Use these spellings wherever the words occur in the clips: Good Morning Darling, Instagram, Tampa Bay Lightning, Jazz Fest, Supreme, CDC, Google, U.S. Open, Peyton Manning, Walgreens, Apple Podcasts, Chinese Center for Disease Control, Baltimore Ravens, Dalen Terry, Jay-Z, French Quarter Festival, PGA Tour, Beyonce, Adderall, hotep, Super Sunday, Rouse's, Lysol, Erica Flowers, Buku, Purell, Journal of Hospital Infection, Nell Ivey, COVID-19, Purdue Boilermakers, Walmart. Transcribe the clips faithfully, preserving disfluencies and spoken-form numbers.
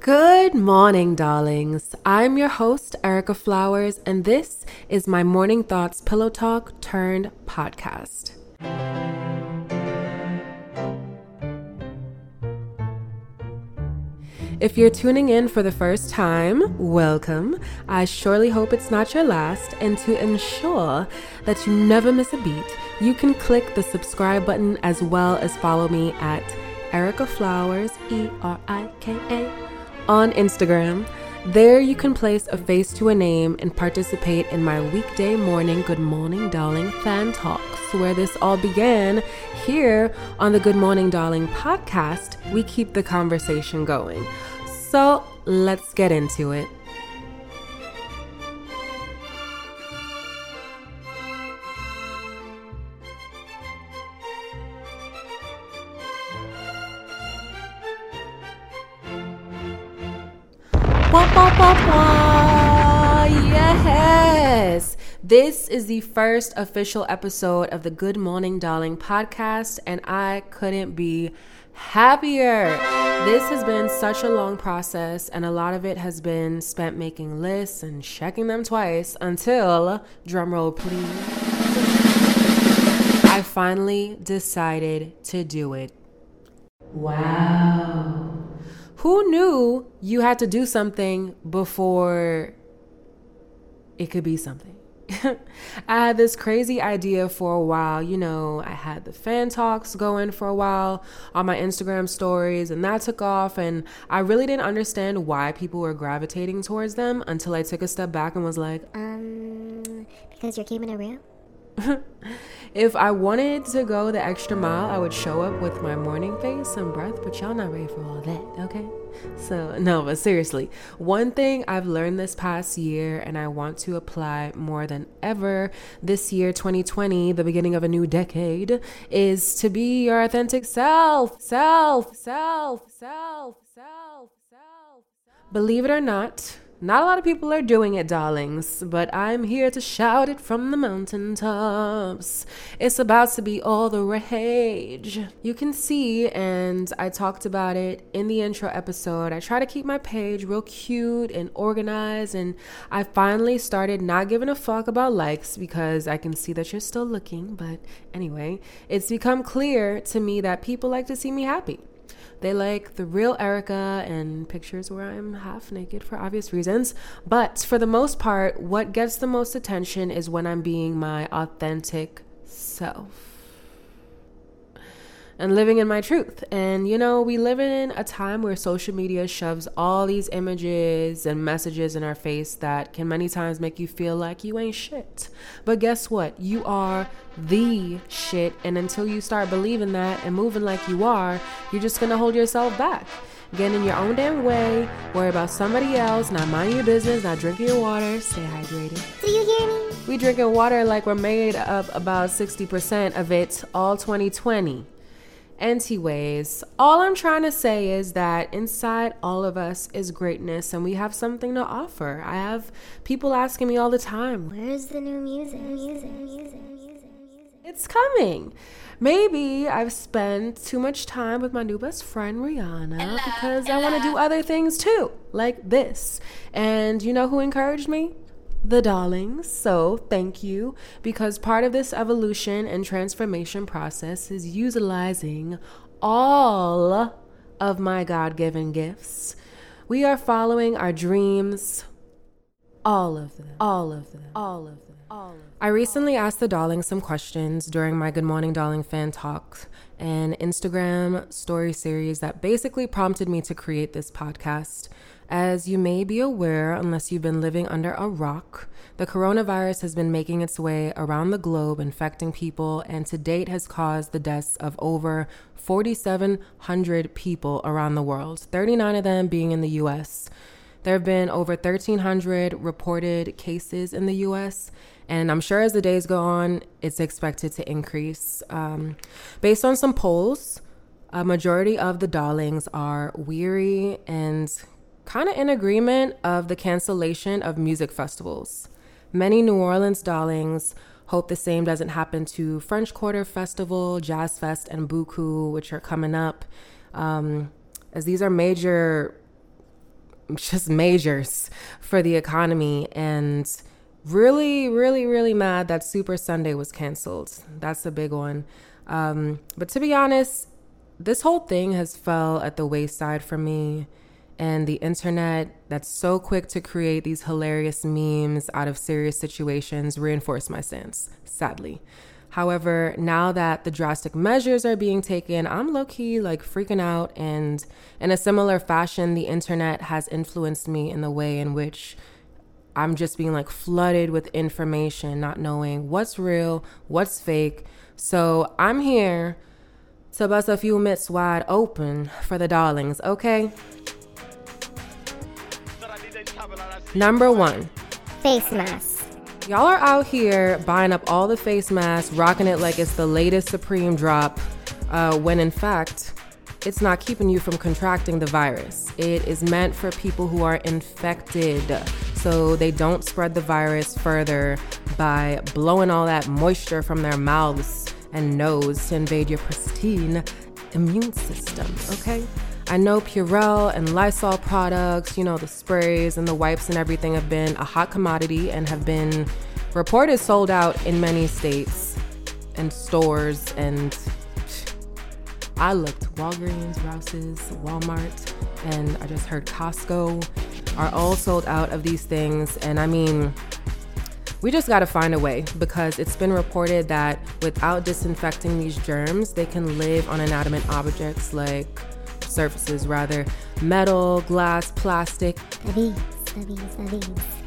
Good morning, darlings. I'm your host, Erica Flowers, and this is my Morning Thoughts Pillow Talk turned podcast. If you're tuning in for the first time, welcome. I surely hope it's not your last, and to ensure that you never miss a beat, you can click the subscribe button as well as follow me at Erica Flowers, E R I K A, on Instagram. There you can place a face to a name and participate in my weekday morning Good Morning Darling fan talks, where this all began. Here on the Good Morning Darling podcast, we keep the conversation going. So let's get into it. Yes, this is the first official episode of the Good Morning Darling podcast, and I couldn't be happier. This has been such a long process, and a lot of it has been spent making lists and checking them twice until, drumroll please, I finally decided to do it. Wow. Who knew you had to do something before it could be something? I had this crazy idea for a while. You know, I had the fan talks going for a while on my Instagram stories, and that took off. And I really didn't understand why people were gravitating towards them until I took a step back and was like, um, because you're keeping it real? If I wanted to go the extra mile, I would show up with my morning face and breath, but y'all not ready for all that, okay? So, no, but seriously, one thing I've learned this past year, and I want to apply more than ever this year, twenty twenty, the beginning of a new decade, is to be your authentic self, self, self, self, self, self. Believe it or not, not a lot of people are doing it, darlings, but I'm here to shout it from the mountaintops. It's about to be all the rage. You can see, and I talked about it in the intro episode, I try to keep my page real cute and organized, and I finally started not giving a fuck about likes because I can see that you're still looking. But anyway, it's become clear to me that people like to see me happy. They like the real Erica and pictures where I'm half naked for obvious reasons. But for the most part, what gets the most attention is when I'm being my authentic self and living in my truth. And, you know, we live in a time where social media shoves all these images and messages in our face that can many times make you feel like you ain't shit. But guess what? You are the shit. And until you start believing that and moving like you are, you're just going to hold yourself back. Get in your own damn way, worry about somebody else, not mind your business, not drinking your water, stay hydrated. Do you hear me? We drinking water like we're made up about sixty percent of it all twenty twenty. Anyways, all I'm trying to say is that inside all of us is greatness, and we have something to offer. I have people asking me all the time, where's the new music? Music, music, music, music. It's coming. Maybe I've spent too much time with my new best friend, Rihanna, Ella, because Ella. I want to do other things too, like this. And you know who encouraged me? The darlings. So thank you, because part of this evolution and transformation process is utilizing all of my God-given gifts. We are following our dreams, all of them, all of them, all of them, all of them. I recently asked the darlings some questions during my Good Morning Darling fan talks and Instagram story series that basically prompted me to create this podcast. As you may be aware, unless you've been living under a rock, the coronavirus has been making its way around the globe, infecting people, and to date has caused the deaths of over four thousand seven hundred people around the world, thirty-nine of them being in the U S. There have been over one thousand three hundred reported cases in the U S, and I'm sure as the days go on, it's expected to increase. Um, based on some polls, a majority of the darlings are weary and kind of in agreement of the cancellation of music festivals. Many New Orleans darlings hope the same doesn't happen to French Quarter Festival, Jazz Fest, and Buku, which are coming up, um, as these are major just majors for the economy, and really, really, really mad that Super Sunday was canceled. That's a big one. Um, but to be honest, this whole thing has fell at the wayside for me, and the internet that's so quick to create these hilarious memes out of serious situations reinforced my stance, sadly. However, now that the drastic measures are being taken, I'm low-key like freaking out, and in a similar fashion, the internet has influenced me in the way in which I'm just being like flooded with information, not knowing what's real, what's fake. So I'm here to bust a few myths wide open for the darlings, okay? Number one, face masks. Y'all are out here buying up all the face masks, rocking it like it's the latest Supreme drop, uh, when in fact, it's not keeping you from contracting the virus. It is meant for people who are infected, so they don't spread the virus further by blowing all that moisture from their mouths and nose to invade your pristine immune system, okay? I know Purell and Lysol products, you know, the sprays and the wipes and everything have been a hot commodity and have been reported sold out in many states and stores. And I looked, Walgreens, Rouse's, Walmart, and I just heard Costco are all sold out of these things. And I mean, we just got to find a way, because it's been reported that without disinfecting these germs, they can live on inanimate objects like surfaces, rather metal, glass, plastic, abuse, abuse, abuse.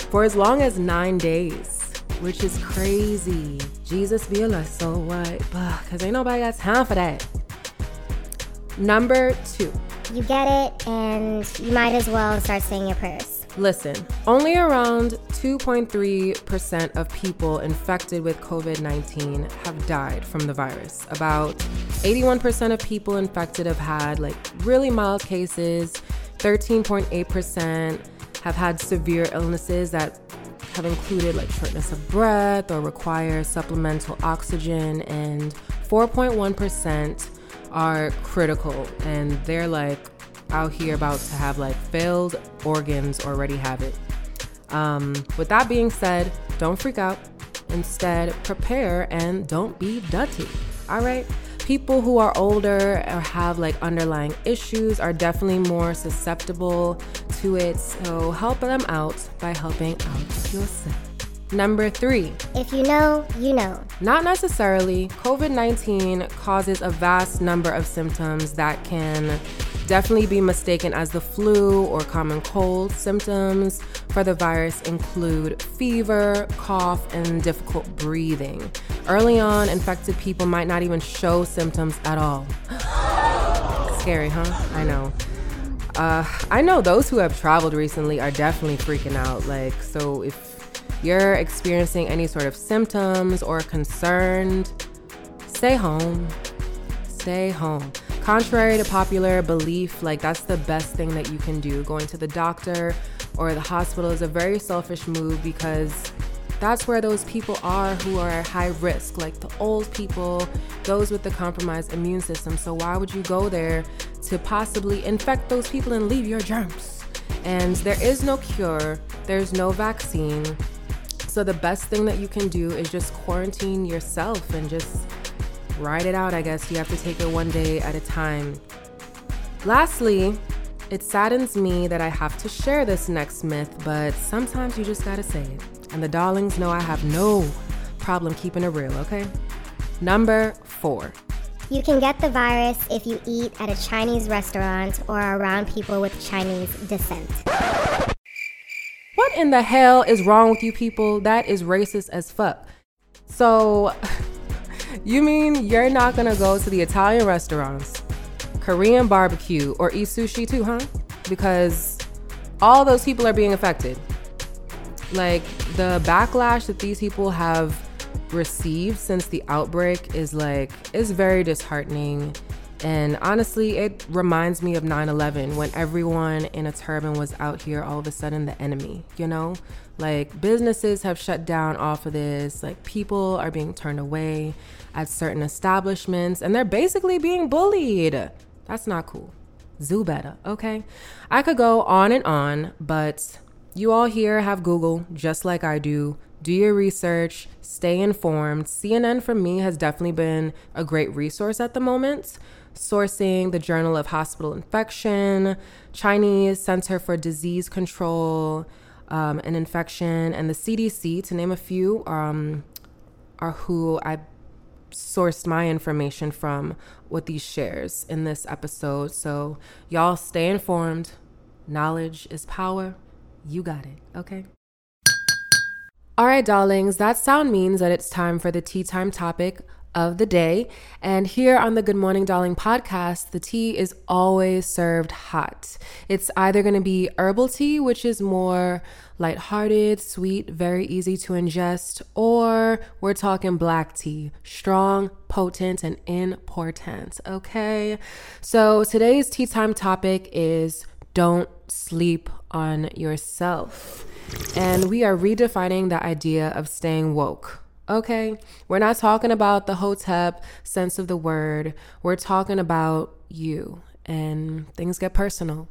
for as long as nine days, which is crazy. Jesus be a less, so what? Because ain't nobody got time for that. Number two. You get it, and you might as well start saying your prayers. Listen, only around two point three percent of people infected with covid nineteen have died from the virus. About eighty-one percent of people infected have had like really mild cases. thirteen point eight percent have had severe illnesses that have included like shortness of breath or require supplemental oxygen. And four point one percent are critical, and they're like out here about to have like failed organs already have it. Um, with that being said, don't freak out. Instead, prepare and don't be dirty. All right. People who are older or have like underlying issues are definitely more susceptible to it. So help them out by helping out yourself. Number three. If you know, you know. Not necessarily. covid nineteen causes a vast number of symptoms that can definitely be mistaken as the flu or common cold. Symptoms for the virus include fever, cough, and difficult breathing. Early on, infected people might not even show symptoms at all. Scary, huh? I know. Uh, I know those who have traveled recently are definitely freaking out. Like, so if you're experiencing any sort of symptoms or concerned, stay home. Stay home. Contrary to popular belief, like that's the best thing that you can do. Going to the doctor or the hospital is a very selfish move, because that's where those people are who are at high risk, like the old people, those with the compromised immune system. So why would you go there to possibly infect those people and leave your germs? And there is no cure. There's no vaccine. So the best thing that you can do is just quarantine yourself and just ride it out, I guess. You have to take it one day at a time. Lastly, it saddens me that I have to share this next myth, but sometimes you just gotta say it. And the darlings know I have no problem keeping it real, okay? Number four. You can get the virus if you eat at a Chinese restaurant or around people with Chinese descent. What in the hell is wrong with you people? That is racist as fuck. So you mean you're not gonna go to the Italian restaurants, Korean barbecue, or eat sushi too, huh? Because all those people are being affected. Like, the backlash that these people have received since the outbreak is like, is very disheartening. And honestly, it reminds me of nine eleven, when everyone in a turban was out here all of a sudden the enemy, you know? Like, businesses have shut down off of this. Like, people are being turned away at certain establishments, and they're basically being bullied. That's not cool. do better, okay? I could go on and on, but you all here have Google just like I do. Do your research, stay informed. C N N for me has definitely been a great resource at the moment. Sourcing the Journal of Hospital Infection, Chinese Center for Disease Control um, and Infection, and the C D C, to name a few, um, are who I sourced my information from with these shares in this episode. So y'all stay informed. Knowledge is power. You got it, okay? All right, darlings, that sound means that it's time for the tea time topic of the day. And here on the Good Morning Darling podcast, the tea is always served hot. It's either going to be herbal tea, which is more lighthearted, sweet, very easy to ingest, or we're talking black tea, strong, potent, and important, okay? So today's tea time topic is don't sleep on yourself. And we are redefining the idea of staying woke. Okay, we're not talking about the hotep sense of the word. We're talking about you, and things get personal.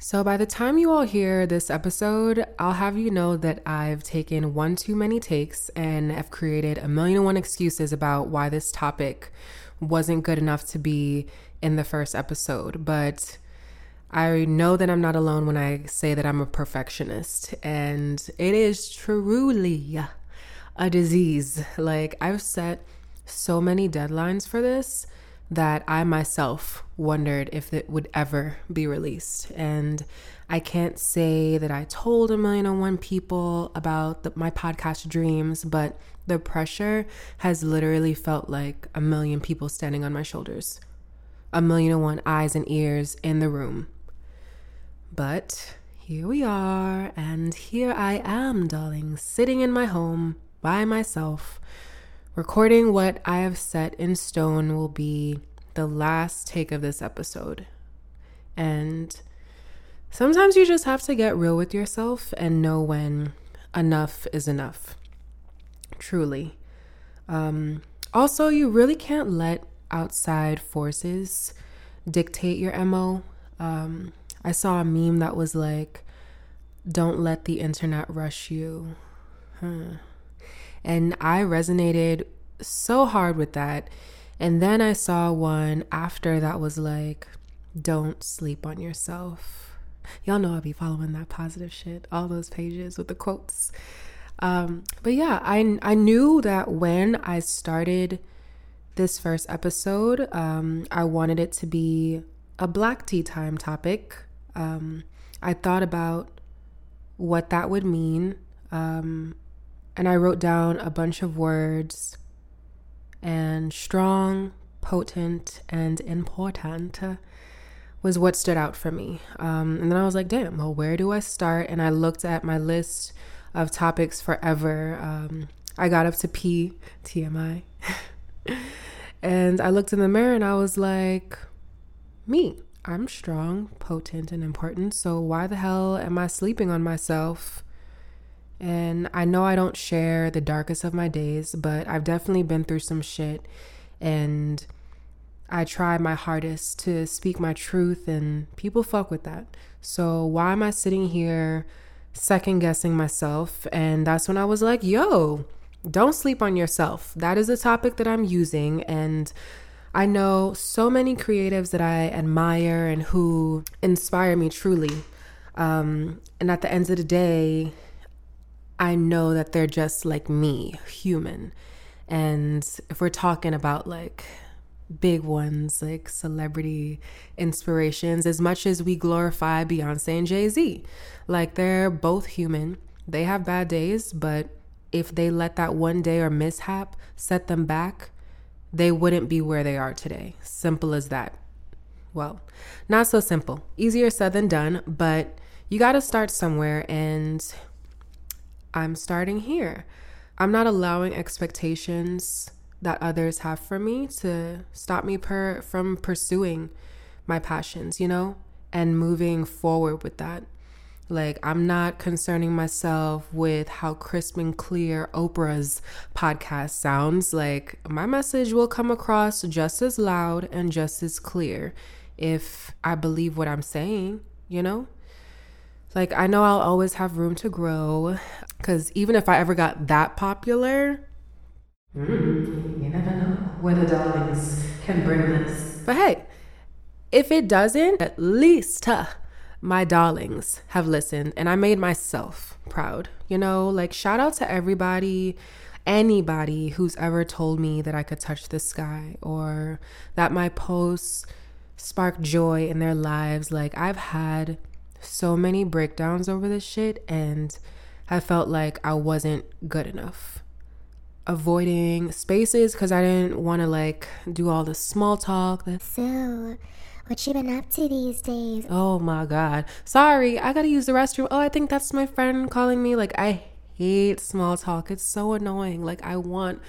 So by the time you all hear this episode, I'll have you know that I've taken one too many takes and have created a million and one excuses about why this topic wasn't good enough to be in the first episode. But I know that I'm not alone when I say that I'm a perfectionist, and it is truly a disease. Like, I've set so many deadlines for this that I myself wondered if it would ever be released. And I can't say that I told a million and one people about the, my podcast dreams, but the pressure has literally felt like a million people standing on my shoulders, a million and one eyes and ears in the room. But here we are, and here I am, darling, sitting in my home by myself, recording what I have set in stone will be the last take of this episode. And sometimes you just have to get real with yourself and know when enough is enough. Truly. Um, also, you really can't let outside forces dictate your M O. Um, I saw a meme that was like, don't let the internet rush you. Huh. And I resonated so hard with that. And then I saw one after that was like, don't sleep on yourself. Y'all know I'll be following that positive shit, all those pages with the quotes. Um, but yeah, I, I knew that when I started this first episode, um, I wanted it to be a black tea time topic. Um, I thought about what that would mean. Um, And I wrote down a bunch of words, and strong, potent, and important was what stood out for me. Um, and then I was like, damn, well, where do I start? And I looked at my list of topics forever. Um, I got up to P, T M I. And I looked in the mirror and I was like, me, I'm strong, potent, and important. So why the hell am I sleeping on myself? And I know I don't share the darkest of my days, but I've definitely been through some shit, and I try my hardest to speak my truth, and people fuck with that. So why am I sitting here second guessing myself? And that's when I was like, yo, don't sleep on yourself. That is a topic that I'm using. And I know so many creatives that I admire and who inspire me truly. Um, and at the end of the day, I know that they're just like me, human. And if we're talking about like big ones, like celebrity inspirations, as much as we glorify Beyonce and Jay-Z, like they're both human. They have bad days, but if they let that one day or mishap set them back, they wouldn't be where they are today. Simple as that. Well, not so simple. Easier said than done, but you got to start somewhere, and I'm starting here. I'm not allowing expectations that others have for me to stop me per- from pursuing my passions, you know, and moving forward with that. Like, I'm not concerning myself with how crisp and clear Oprah's podcast sounds. Like, my message will come across just as loud and just as clear if I believe what I'm saying, you know? Like, I know I'll always have room to grow, because even if I ever got that popular, mm, you never know where the darlings can bring us. But hey, if it doesn't, at least huh, my darlings have listened, and I made myself proud. You know, like, shout out to everybody, anybody who's ever told me that I could touch the sky or that my posts spark joy in their lives. Like, I've had so many breakdowns over this shit, and I felt like I wasn't good enough. Avoiding spaces because I didn't want to, like, do all the small talk. So, what you been up to these days? Oh my God. Sorry, I gotta use the restroom. Oh, I think that's my friend calling me. Like, I hate small talk. It's so annoying. Like, I want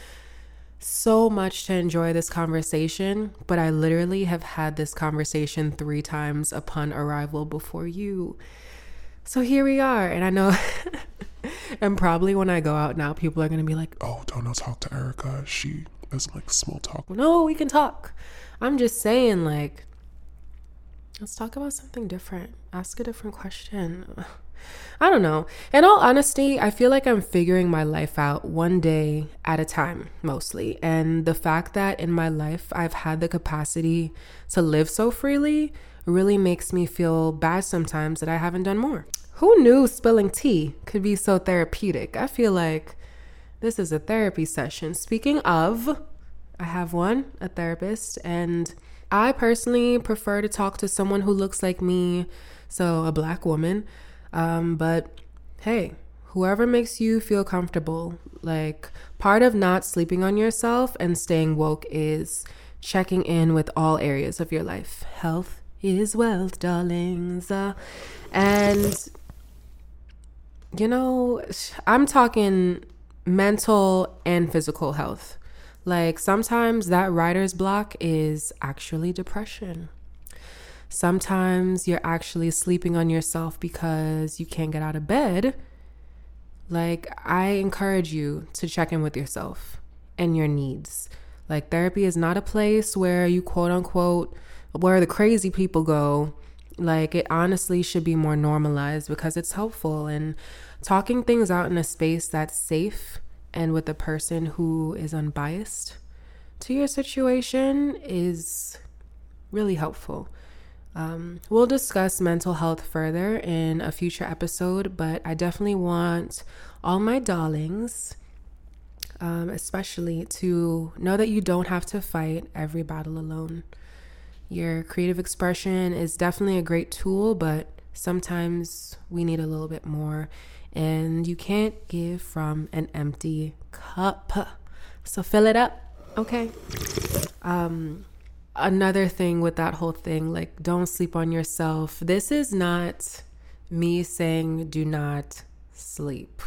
so much to enjoy this conversation, but I literally have had this conversation three times upon arrival before you. So here we are. And I know, and probably when I go out now, people are going to be like, oh, don't know, talk to Erica. She doesn't like small talk. No, we can talk. I'm just saying, like, let's talk about something different. Ask a different question. I don't know. In all honesty, I feel like I'm figuring my life out one day at a time, mostly. And the fact that in my life I've had the capacity to live so freely really makes me feel bad sometimes that I haven't done more. Who knew spilling tea could be so therapeutic? I feel like this is a therapy session. Speaking of, I have one, a therapist, and I personally prefer to talk to someone who looks like me, so a Black woman. Um, but hey, whoever makes you feel comfortable. Like, part of not sleeping on yourself and staying woke is checking in with all areas of your life. Health is wealth, darlings. Uh, and, you know, I'm talking mental and physical health. Like, sometimes that writer's block is actually depression. Sometimes you're actually sleeping on yourself because you can't get out of bed. Like, I encourage you to check in with yourself and your needs. Like, therapy is not a place where you quote unquote, where the crazy people go. Like, it honestly should be more normalized because it's helpful. And talking things out in a space that's safe and with a person who is unbiased to your situation is really helpful. Um, we'll discuss mental health further in a future episode, but I definitely want all my darlings, um, especially, to know that you don't have to fight every battle alone. Your creative expression is definitely a great tool, but sometimes we need a little bit more, and you can't give from an empty cup. So fill it up, okay? Um... Another thing with that whole thing, like, don't sleep on yourself. This is not me saying do not sleep.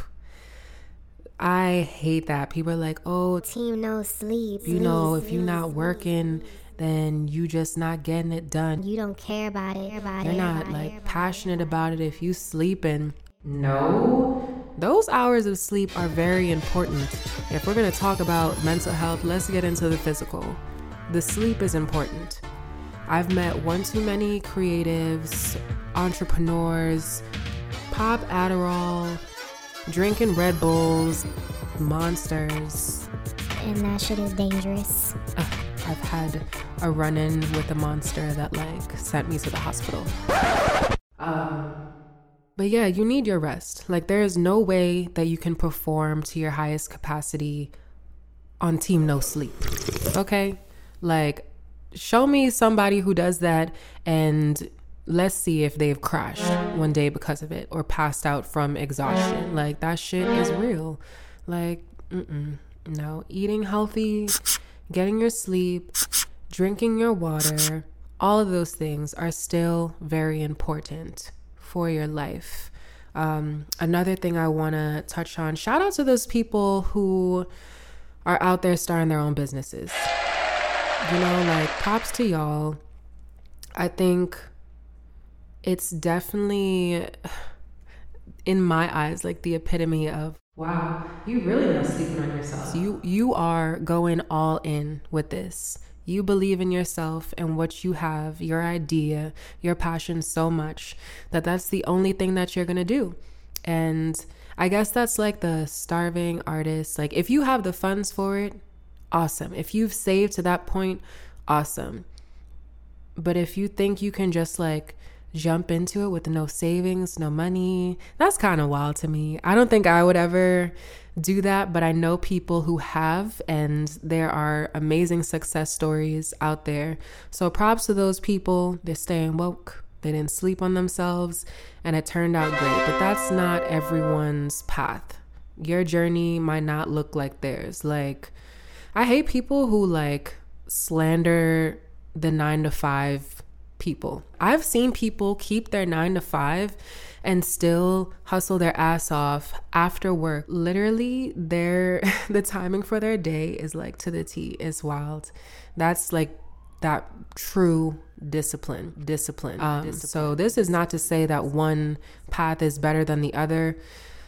I hate that. People are like, oh, team no sleep. You sleep, know, sleep, if you're not working, sleep. Then you just not getting it done. You don't care about it. Care about you're it, not, about like, it, passionate about it if you sleeping. No. Those hours of sleep are very important. If we're going to talk about mental health, let's get into the physical. The sleep is important. I've met one too many creatives, entrepreneurs, pop Adderall, drinking Red Bulls, monsters. And that shit is dangerous. Uh, I've had a run-in with a monster that, like, sent me to the hospital. Um, but yeah, you need your rest. Like, there is no way that you can perform to your highest capacity on team no sleep, okay? Like, show me somebody who does that, and let's see if they've crashed one day because of it or passed out from exhaustion. Like, that shit is real. Like, mm-mm, no. Eating healthy, getting your sleep, drinking your water, all of those things are still very important for your life. Um, another thing I want to touch on, shout out to those people who are out there starting their own businesses. You know, like, props to y'all. I think it's definitely in my eyes, like the epitome of, wow, you really know sleeping on yourself. You you are going all in with this. You believe in yourself and what you have, your idea, your passion so much that that's the only thing that you're going to do. And I guess that's like the starving artist. Like if you have the funds for it, awesome. If you've saved to that point, awesome. But if you think you can just like jump into it with no savings, no money, that's kind of wild to me. I don't think I would ever do that, but I know people who have, and there are amazing success stories out there. So props to those people. They're staying woke. They didn't sleep on themselves, and it turned out great. But that's not everyone's path. Your journey might not look like theirs. Like, I hate people who like slander the nine to five people. I've seen people keep their nine to five and still hustle their ass off after work. Literally, their the timing for their day is like to the T. It's wild. That's like that true discipline. Discipline. Um, discipline. So this is not to say that one path is better than the other.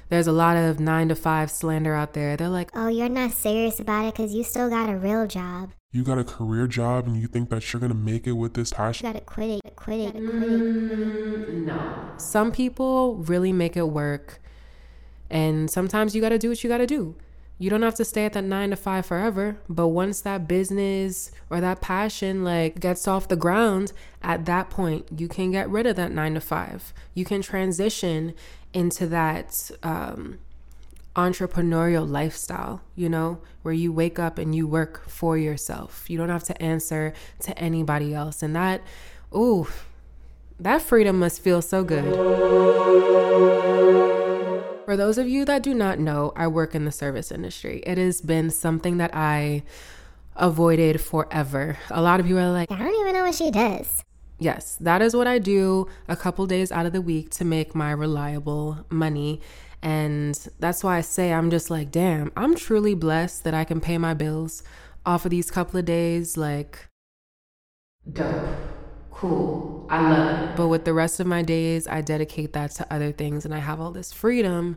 There's a lot of nine to five slander out there. They're like, oh, you're not serious about it because you still got a real job. You got a career job and you think that you're going to make it with this passion. You got to quit it, quit it, quit it. Mm, no. Some people really make it work. And sometimes you got to do what you got to do. You don't have to stay at that nine to five forever. But once that business or that passion like gets off the ground, at that point, you can get rid of that nine to five. You can transition into that um, entrepreneurial lifestyle, you know, where you wake up and you work for yourself. You don't have to answer to anybody else. And that, ooh, that freedom must feel so good. For those of you that do not know, I work in the service industry. It has been something that I avoided forever. A lot of you are like, I don't even know what she does. Yes, that is what I do a couple days out of the week to make my reliable money. And that's why I say I'm just like, damn, I'm truly blessed that I can pay my bills off of these couple of days. Like, dope. Cool. I love it. But with the rest of my days, I dedicate that to other things and I have all this freedom.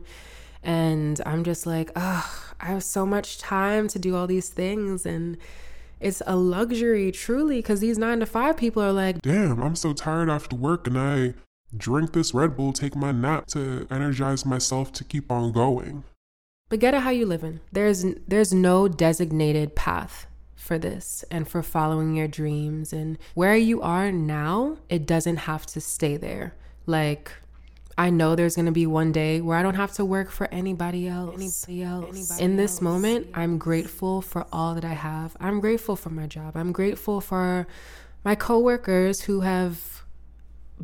And I'm just like, oh, I have so much time to do all these things. And it's a luxury, truly, because these nine to five people are like, damn, I'm so tired after work and I drink this Red Bull, take my nap to energize myself to keep on going. But get it how you living. There's, there's no designated path for this and for following your dreams, and where you are now, it doesn't have to stay there. Like, I know there's going to be one day where I don't have to work for anybody else. Anybody else. Anybody In this else. moment, I'm grateful for all that I have. I'm grateful for my job. I'm grateful for my coworkers who have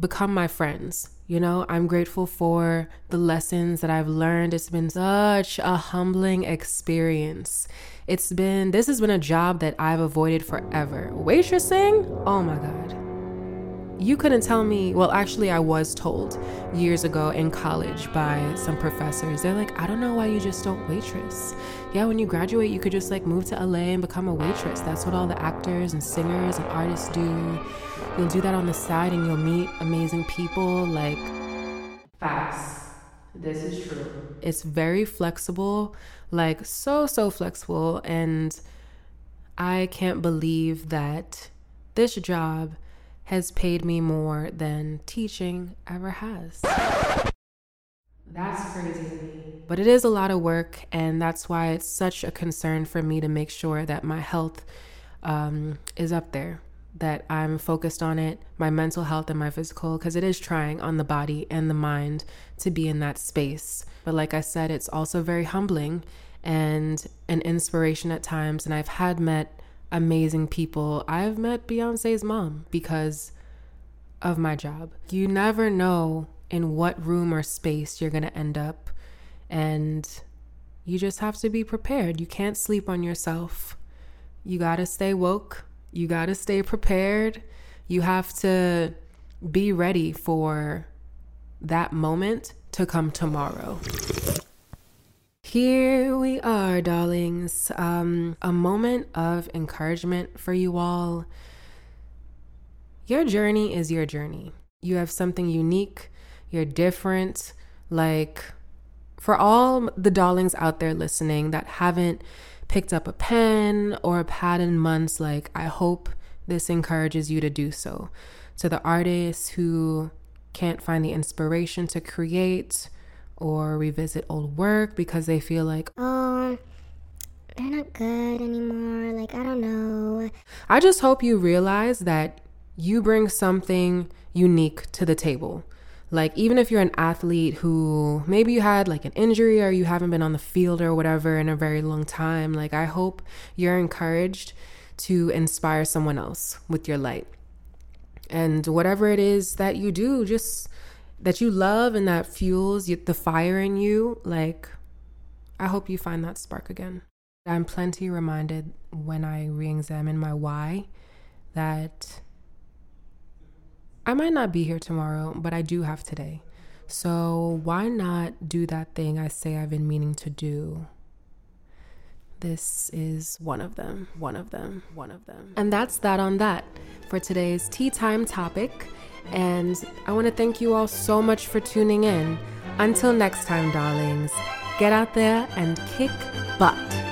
become my friends. You know, I'm grateful for the lessons that I've learned. It's been such a humbling experience. It's been, this has been a job that I've avoided forever. Waitressing? Oh my God. You couldn't tell me, well, actually I was told years ago in college by some professors. They're like, I don't know why you just don't waitress. Yeah, when you graduate, you could just like move to L A and become a waitress. That's what all the actors and singers and artists do. You'll do that on the side and you'll meet amazing people. Like, facts. This is true. It's very flexible, like so, so flexible. And I can't believe that this job has paid me more than teaching ever has. That's crazy. But it is a lot of work. And that's why it's such a concern for me to make sure that my health um, is up there, that I'm focused on it, my mental health and my physical, because it is trying on the body and the mind to be in that space. But like I said, it's also very humbling and an inspiration at times. And I've had met amazing people. I've met Beyonce's mom because of my job. You never know in what room or space you're going to end up. And you just have to be prepared. You can't sleep on yourself. You got to stay woke. You got to stay prepared. You have to be ready for that moment to come tomorrow. Here we are, darlings. Um, a moment of encouragement for you all. Your journey is your journey. You have something unique. You're different. Like, for all the darlings out there listening that haven't picked up a pen or a pad in months, like, I hope this encourages you to do so. To the artists who can't find the inspiration to create or revisit old work because they feel like, oh, they're not good anymore, like, I don't know. I just hope you realize that you bring something unique to the table. Like, even if you're an athlete who maybe you had like an injury or you haven't been on the field or whatever in a very long time, like, I hope you're encouraged to inspire someone else with your light. And whatever it is that you do, just that you love and that fuels the fire in you, like, I hope you find that spark again. I'm plenty reminded when I re-examine my why that I might not be here tomorrow, but I do have today. So why not do that thing I say I've been meaning to do? This is one of them, one of them, one of them. And that's that on that for today's tea time topic. And I want to thank you all so much for tuning in. Until next time, darlings, get out there and kick butt.